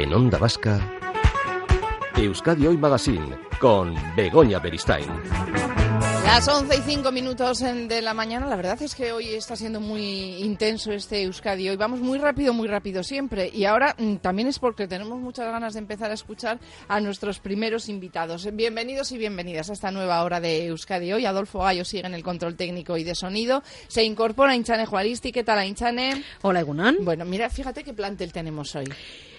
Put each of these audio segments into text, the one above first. En Onda Vasca, Euskadi Hoy Magazine, con Begoña Beristain. Las 11:05 de la mañana. La verdad es que hoy está siendo muy intenso este Euskadi. Hoy vamos muy rápido siempre. Y ahora también es porque tenemos muchas ganas de empezar a escuchar a nuestros primeros invitados. Bienvenidos y bienvenidas a esta nueva hora de Euskadi Hoy. Adolfo Gallo sigue en el control técnico y de sonido. Se incorpora Inchane Juaristi. ¿Qué tal, Inchane? Hola, Egunon. Bueno, mira, fíjate qué plantel tenemos hoy.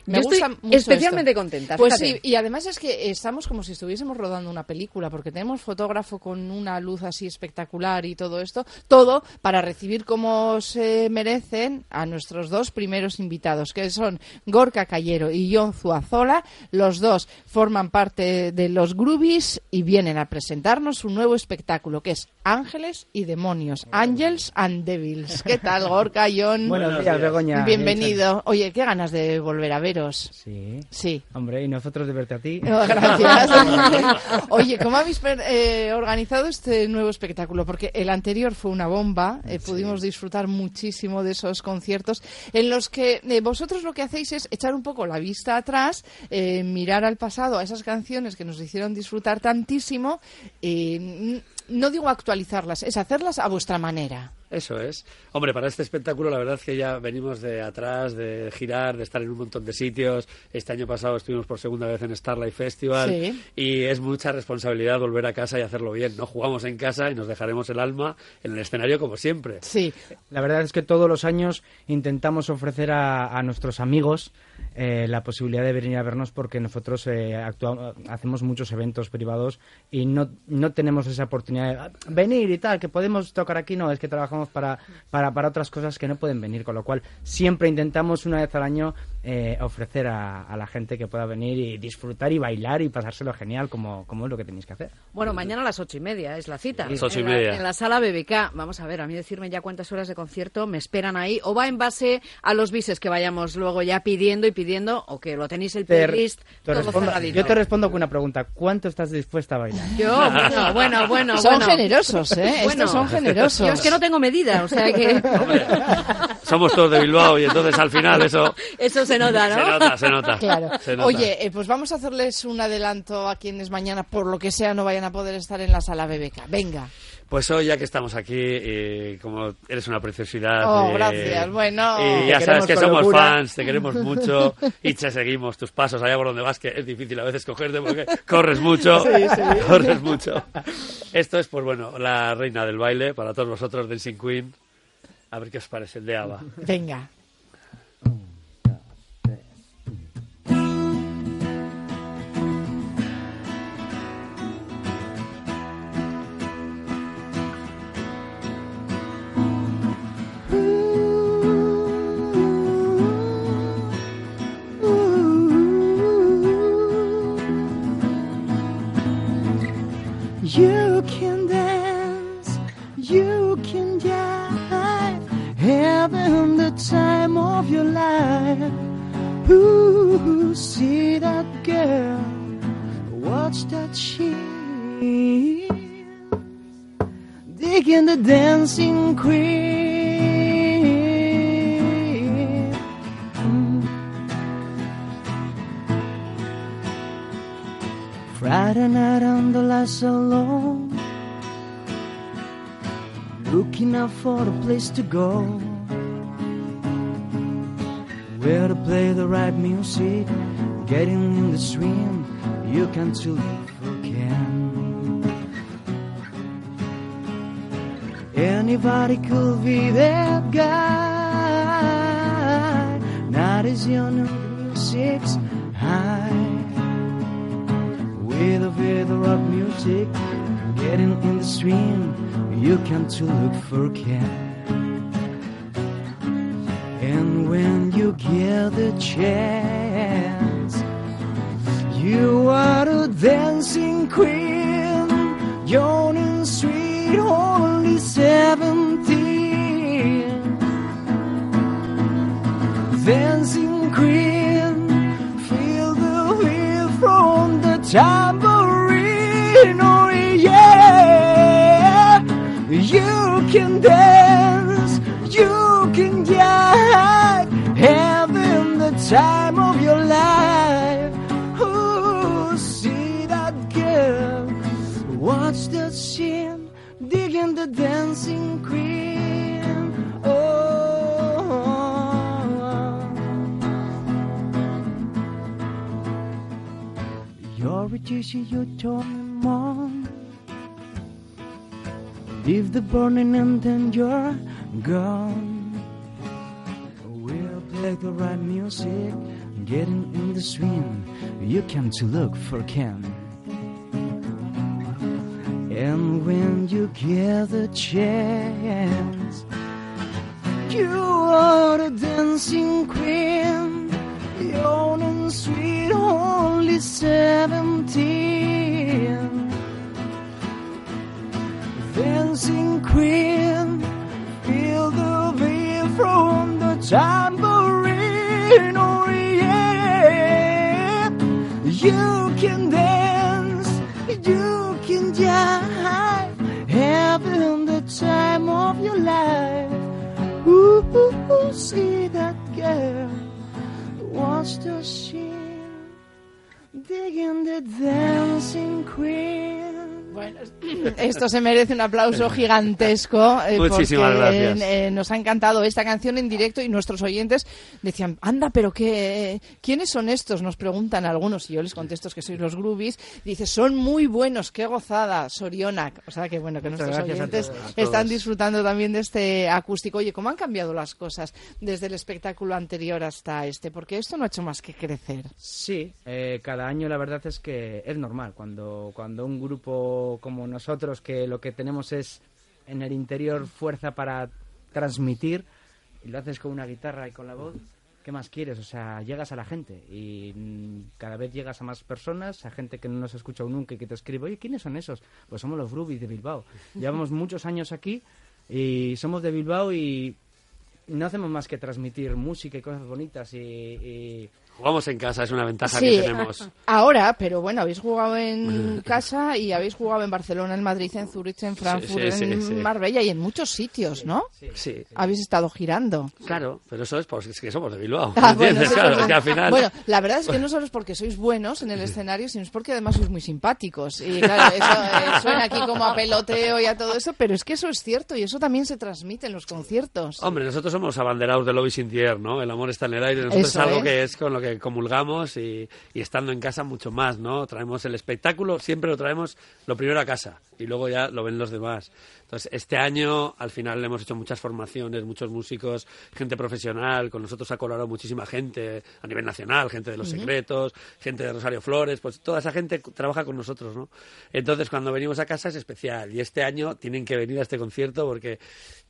Me gusta mucho especialmente esto. Contenta. Pues fíjate. Sí, y además es que estamos como si estuviésemos rodando una película, porque tenemos fotógrafo con una luz así espectacular y todo esto, todo para recibir como se merecen a nuestros dos primeros invitados, que son Gorka Cayero y Jon Zuazola. Los dos forman parte de los Groovies y vienen a presentarnos un nuevo espectáculo, que es Ángeles y Demonios, Angels and Devils. ¿Qué tal, Gorka, Jon? Buenos días, Begoña. Bienvenido. Oye, qué ganas de volver a ver. Sí. Sí. Hombre, y nosotros de verte a ti. No, gracias. Oye, ¿cómo habéis organizado este nuevo espectáculo? Porque el anterior fue una bomba. Sí. Pudimos disfrutar muchísimo de esos conciertos en los que vosotros lo que hacéis es echar un poco la vista atrás, mirar al pasado, a esas canciones que nos hicieron disfrutar tantísimo. No digo actualizarlas, es hacerlas a vuestra manera. Eso es. Hombre, para este espectáculo la verdad es que ya venimos de atrás, de girar, de estar en un montón de sitios. Este año pasado estuvimos por segunda vez en Starlight Festival. Sí. Y es mucha responsabilidad volver a casa y hacerlo bien, ¿no? Jugamos en casa y nos dejaremos el alma en el escenario como siempre. Sí. La verdad es que todos los años intentamos ofrecer a nuestros amigos la posibilidad de venir a vernos, porque nosotros hacemos muchos eventos privados y no tenemos esa oportunidad de venir y tal, que podemos tocar aquí. No, es que trabajamos para otras cosas que no pueden venir, con lo cual siempre intentamos una vez al año ofrecer a la gente que pueda venir y disfrutar y bailar y pasárselo genial, como es lo que tenéis que hacer. Bueno, mañana a las 8:30 es la cita. Sí, 8:30. En la sala BBK. Vamos a ver, a mí decirme ya cuántas horas de concierto me esperan ahí, o va en base a los bises que vayamos luego ya pidiendo y pidiendo, o que lo tenéis el playlist todo cerradito. Yo te respondo con una pregunta: ¿cuánto estás dispuesta a bailar? Yo, bueno. Son generosos, ¿eh? Estos son generosos. Yo es que no tengo medida, o sea que... Hombre, somos todos de Bilbao y entonces al final eso se nota, ¿no? Se nota. Claro. Se nota. Oye, pues vamos a hacerles un adelanto a quienes mañana, por lo que sea, no vayan a poder estar en la sala BBK. Venga. Pues hoy, ya que estamos aquí, como eres una preciosidad... Oh, gracias, bueno... ya sabes que somos fans, te queremos mucho y te seguimos tus pasos allá por donde vas, que es difícil a veces cogerte porque corres mucho, corres mucho. Esto es, pues bueno, la reina del baile, para todos vosotros, Dancing Queen. A ver qué os parece el de ABBA. Venga. You can dance, you can dive, having the time of your life. Ooh, see that girl, watch that she digging the dancing queen. Friday night on the last alone, looking out for a place to go, where to play the right music, getting in the swing. You can till you forget. Anybody could be that guy. Not as young as 6 high. With the rock music, getting in the stream, you come to look for care. And when you get the chance, you are a dancing queen, yawning sweet, only 17. Dancing queen, feel the wheel from the top. Oh yeah, you can dance, you can die, having the time of your life. digging the dancing queen. Oh, you're a teacher, you told me, Mom. Leave the burning and then you're gone. We'll play the right music, getting in the swing. You come to look for Ken. And when you get the chance, you are the dancing queen, young and sweet, only 17. Dancing queen, feel the wave from the tambourine, oh yeah. You can dance, you can jive, having the time of your life. Ooh, see that girl, watch the sheen, digging the dancing queen. Bueno, esto se merece un aplauso gigantesco muchísimas gracias. Nos ha encantado esta canción en directo y nuestros oyentes decían, anda, pero qué, ¿quiénes son estos? Nos preguntan algunos y yo les contesto que sois los Groovies. Dice, son muy buenos, qué gozada, Sorionak. O sea, que bueno, que nuestros oyentes están disfrutando también de este acústico. Oye, ¿cómo han cambiado las cosas desde el espectáculo anterior hasta este? Porque esto no ha hecho más que crecer. Sí, cada año la verdad es que es normal. Cuando un grupo como nosotros, que lo que tenemos es en el interior fuerza para transmitir, y lo haces con una guitarra y con la voz, ¿qué más quieres? O sea, llegas a la gente y cada vez llegas a más personas, a gente que no nos ha escuchado nunca y que te escribe, oye, ¿quiénes son esos? Pues somos los Groovies de Bilbao. Llevamos muchos años aquí y somos de Bilbao y no hacemos más que transmitir música y cosas bonitas y... Jugamos en casa, es una ventaja que tenemos. Ahora, pero bueno, habéis jugado en casa y habéis jugado en Barcelona, en Madrid, en Zurich, en Frankfurt, en Marbella y en muchos sitios, ¿no? Sí. Habéis estado girando. Claro, pero eso es porque es que somos de Bilbao, ¿entiendes? Claro, es que al final... Bueno, la verdad es que no solo es porque sois buenos en el escenario, sino es porque además sois muy simpáticos. Y claro, eso suena aquí como a peloteo y a todo eso, pero es que eso es cierto y eso también se transmite en los conciertos. Hombre, nosotros somos abanderados de Love Is In The Air, ¿no? El amor está en el aire, nosotros eso es algo que es con lo que comulgamos y estando en casa mucho más, ¿no? Traemos el espectáculo, siempre lo traemos lo primero a casa y luego ya lo ven los demás. Entonces, este año, al final, le hemos hecho muchas formaciones, muchos músicos, gente profesional, con nosotros ha colaborado muchísima gente a nivel nacional, gente de Los Secretos, gente de Rosario Flores, pues toda esa gente trabaja con nosotros, ¿no? Entonces, cuando venimos a casa es especial y este año tienen que venir a este concierto porque...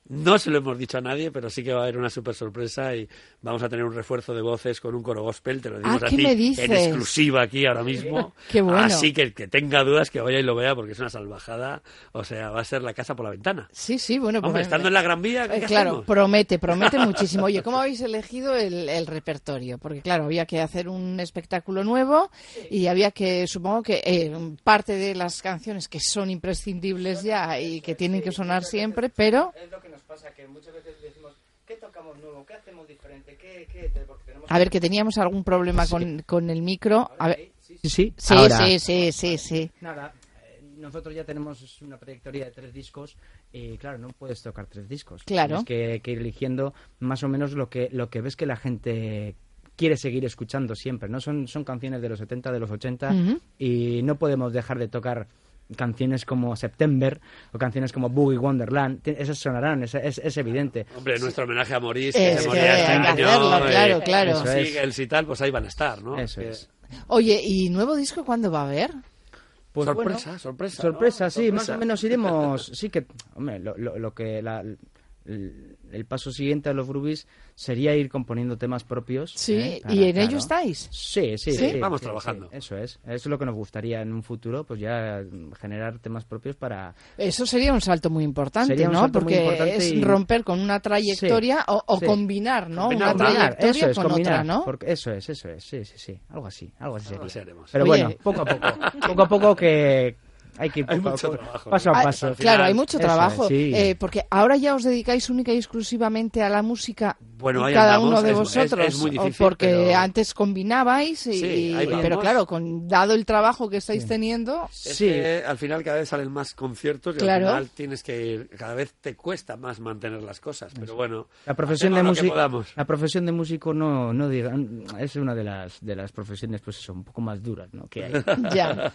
No se lo hemos dicho a nadie, pero sí que va a haber una súper sorpresa y vamos a tener un refuerzo de voces con un coro gospel, te lo digo a ti, en exclusiva aquí ahora mismo. Qué bueno. Así que el que tenga dudas que vaya y lo vea porque es una salvajada, o sea, va a ser la casa por la ventana. Sí, bueno. Hombre, pues, estando en la Gran Vía, ¿qué claro, hacemos? promete muchísimo. Oye, ¿cómo habéis elegido el repertorio? Porque claro, había que hacer un espectáculo nuevo y había que, supongo que parte de las canciones que son imprescindibles ya y que tienen que sonar siempre, pero... pasa que muchas veces decimos, ¿qué tocamos nuevo? ¿Qué hacemos diferente? ¿Qué? Porque tenemos... A ver, que teníamos algún problema con el micro. A ver. Sí. Nada, nosotros ya tenemos una trayectoria de 3 discos y claro, no puedes tocar 3 discos. Claro. Tienes que ir eligiendo más o menos lo que ves que la gente... quiere seguir escuchando siempre, ¿no? Son canciones de los 70, de los 80 y no podemos dejar de tocar canciones como September o canciones como Boogie Wonderland, esas sonarán, es evidente. Hombre, nuestro homenaje a Maurice, que se moría este año. Claro. Singles y tal, pues ahí van a estar, ¿no? Eso es. Oye, ¿y nuevo disco cuándo va a haber? Pues sorpresa. Sorpresa, ¿no? Sí, más o menos iremos... Sí que, hombre, lo que... El paso siguiente a los Groovies sería ir componiendo temas propios. Sí, ¿y en ello estáis? Sí. Vamos trabajando. Sí, eso es lo que nos gustaría en un futuro, pues ya generar temas propios para... Eso sería un salto muy importante, Porque es romper con una trayectoria o combinar, ¿no? Combinar una trayectoria con otra, ¿no? Porque eso es, sí. Algo así sería. Pero oye, bueno, poco a poco que... Hay mucho trabajo. Paso a paso. Claro, hay mucho trabajo. Porque ahora ya os dedicáis única y exclusivamente a la música Bueno, y cada uno de vosotros, es muy difícil, porque antes combinabais, pero claro, dado el trabajo que estáis teniendo... Es que al final cada vez salen más conciertos y al final tienes que ir, cada vez te cuesta más mantener las cosas, pero bueno, la profesión de músico, es una de las profesiones pues eso, un poco más duras, ¿no? que hay. Ya.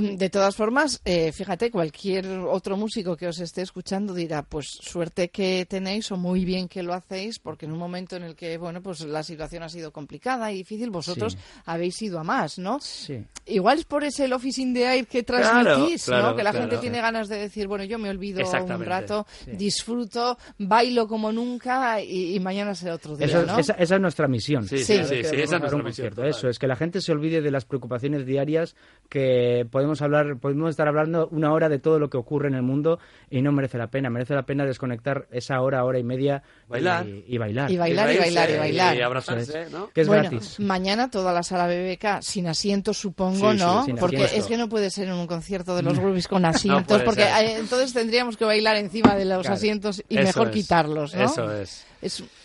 De todas formas, fíjate, cualquier otro músico que os esté escuchando dirá, pues suerte que tenéis o muy bien que lo hacéis, porque en un momento en el que, bueno, pues la situación ha sido complicada y difícil, vosotros habéis ido a más, ¿no? Sí. Igual es por ese Love Is In The Air que transmitís, ¿no? Que la gente tiene ganas de decir, bueno, yo me olvido un rato, disfruto, bailo como nunca y mañana será otro día, ¿no? Esa es nuestra misión. Esa es nuestra misión. Eso, es que la gente se olvide de las preocupaciones diarias, que podemos estar hablando una hora de todo lo que ocurre en el mundo y no merece la pena. Merece la pena desconectar esa hora y media. Bailar. Y bailar. Y bailar. Y abrazarse, ¿no? Que es gratis. Mañana toda la sala BBK, sin asientos, supongo, ¿no? Porque es que no puede ser en un concierto de los Groovies con asientos, porque entonces tendríamos que bailar encima de los asientos y mejor quitarlos, ¿no? Eso es.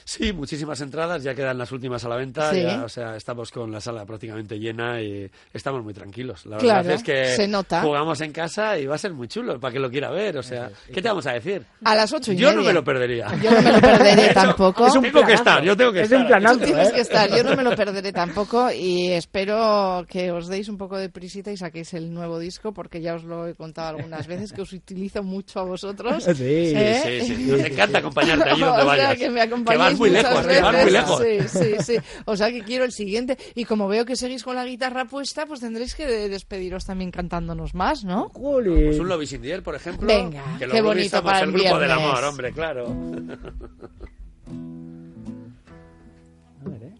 Sí, muchísimas entradas, ya quedan las últimas a la venta, o sea, estamos con la sala prácticamente llena y estamos muy tranquilos. La verdad es que se nota. Jugamos en casa y va a ser muy chulo para que lo quiera ver, o sea, ¿qué te vamos a decir? A las 8:30. Yo no me lo perdería. Yo no me lo perderé tampoco. Tengo que estar, yo no me lo perderé tampoco y espero que os deis un poco de prisita y saquéis el nuevo disco, porque ya os lo he contado algunas veces que os utilizo mucho a vosotros. Sí. Nos encanta acompañarte allí donde vayas. O sea, que me acompañéis. Muy lejos. Sí. O sea que quiero el siguiente. Y como veo que seguís con la guitarra puesta, pues tendréis que despediros también cantándonos más, ¿no? Pues un Love Is In The Air, por ejemplo. Venga, que qué bonito para el grupo del amor, hombre, claro. A ver,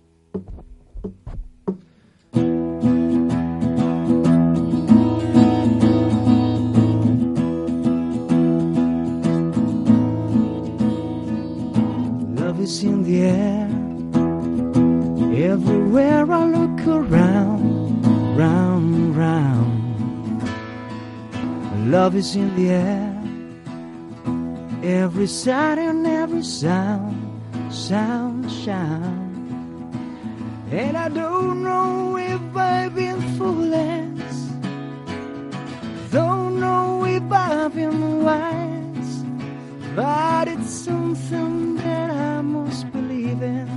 Love is in the air, everywhere I look around, round, round. Love is in the air, every sight and every sound, sound, sound. And I don't know if I've been foolish, don't know if I've been wise, but it's something that I must believe in,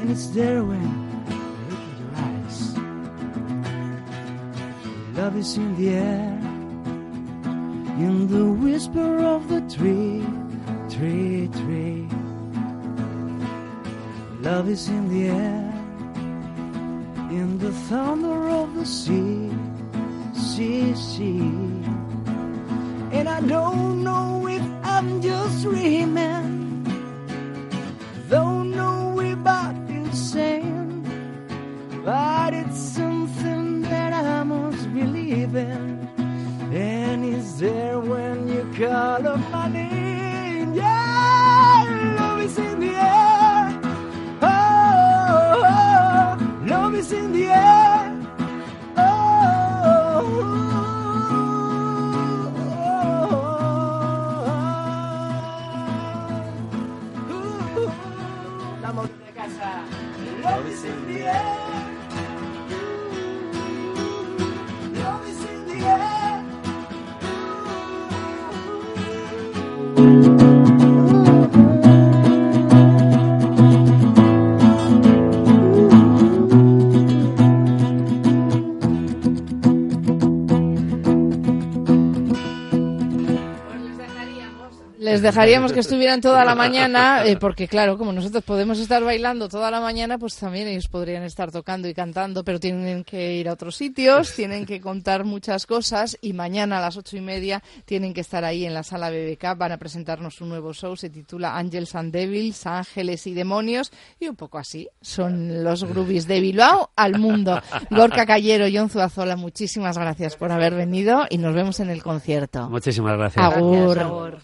and it's there when I look in your eyes. Love is in the air, in the whisper of the tree. Love is in the air, in the thunder of the sea. And I don't know if I'm just dreaming, don't know about you saying, but it's something that I must believe in, and it's there when you call up my name. Yeah, love is in the air, oh, love is in the air. Love is in the air. Ooh, love is in the air. Les dejaríamos que estuvieran toda la mañana, porque claro, como nosotros podemos estar bailando toda la mañana, pues también ellos podrían estar tocando y cantando, pero tienen que ir a otros sitios, tienen que contar muchas cosas y mañana a las 8:30 tienen que estar ahí en la sala BBK, van a presentarnos un nuevo show, se titula Angels and Devils, Ángeles y Demonios, y un poco así son los Groovies de Bilbao al mundo. Gorka Cayero, Jon Zuazola, muchísimas gracias por haber venido y nos vemos en el concierto. Muchísimas gracias. Agur.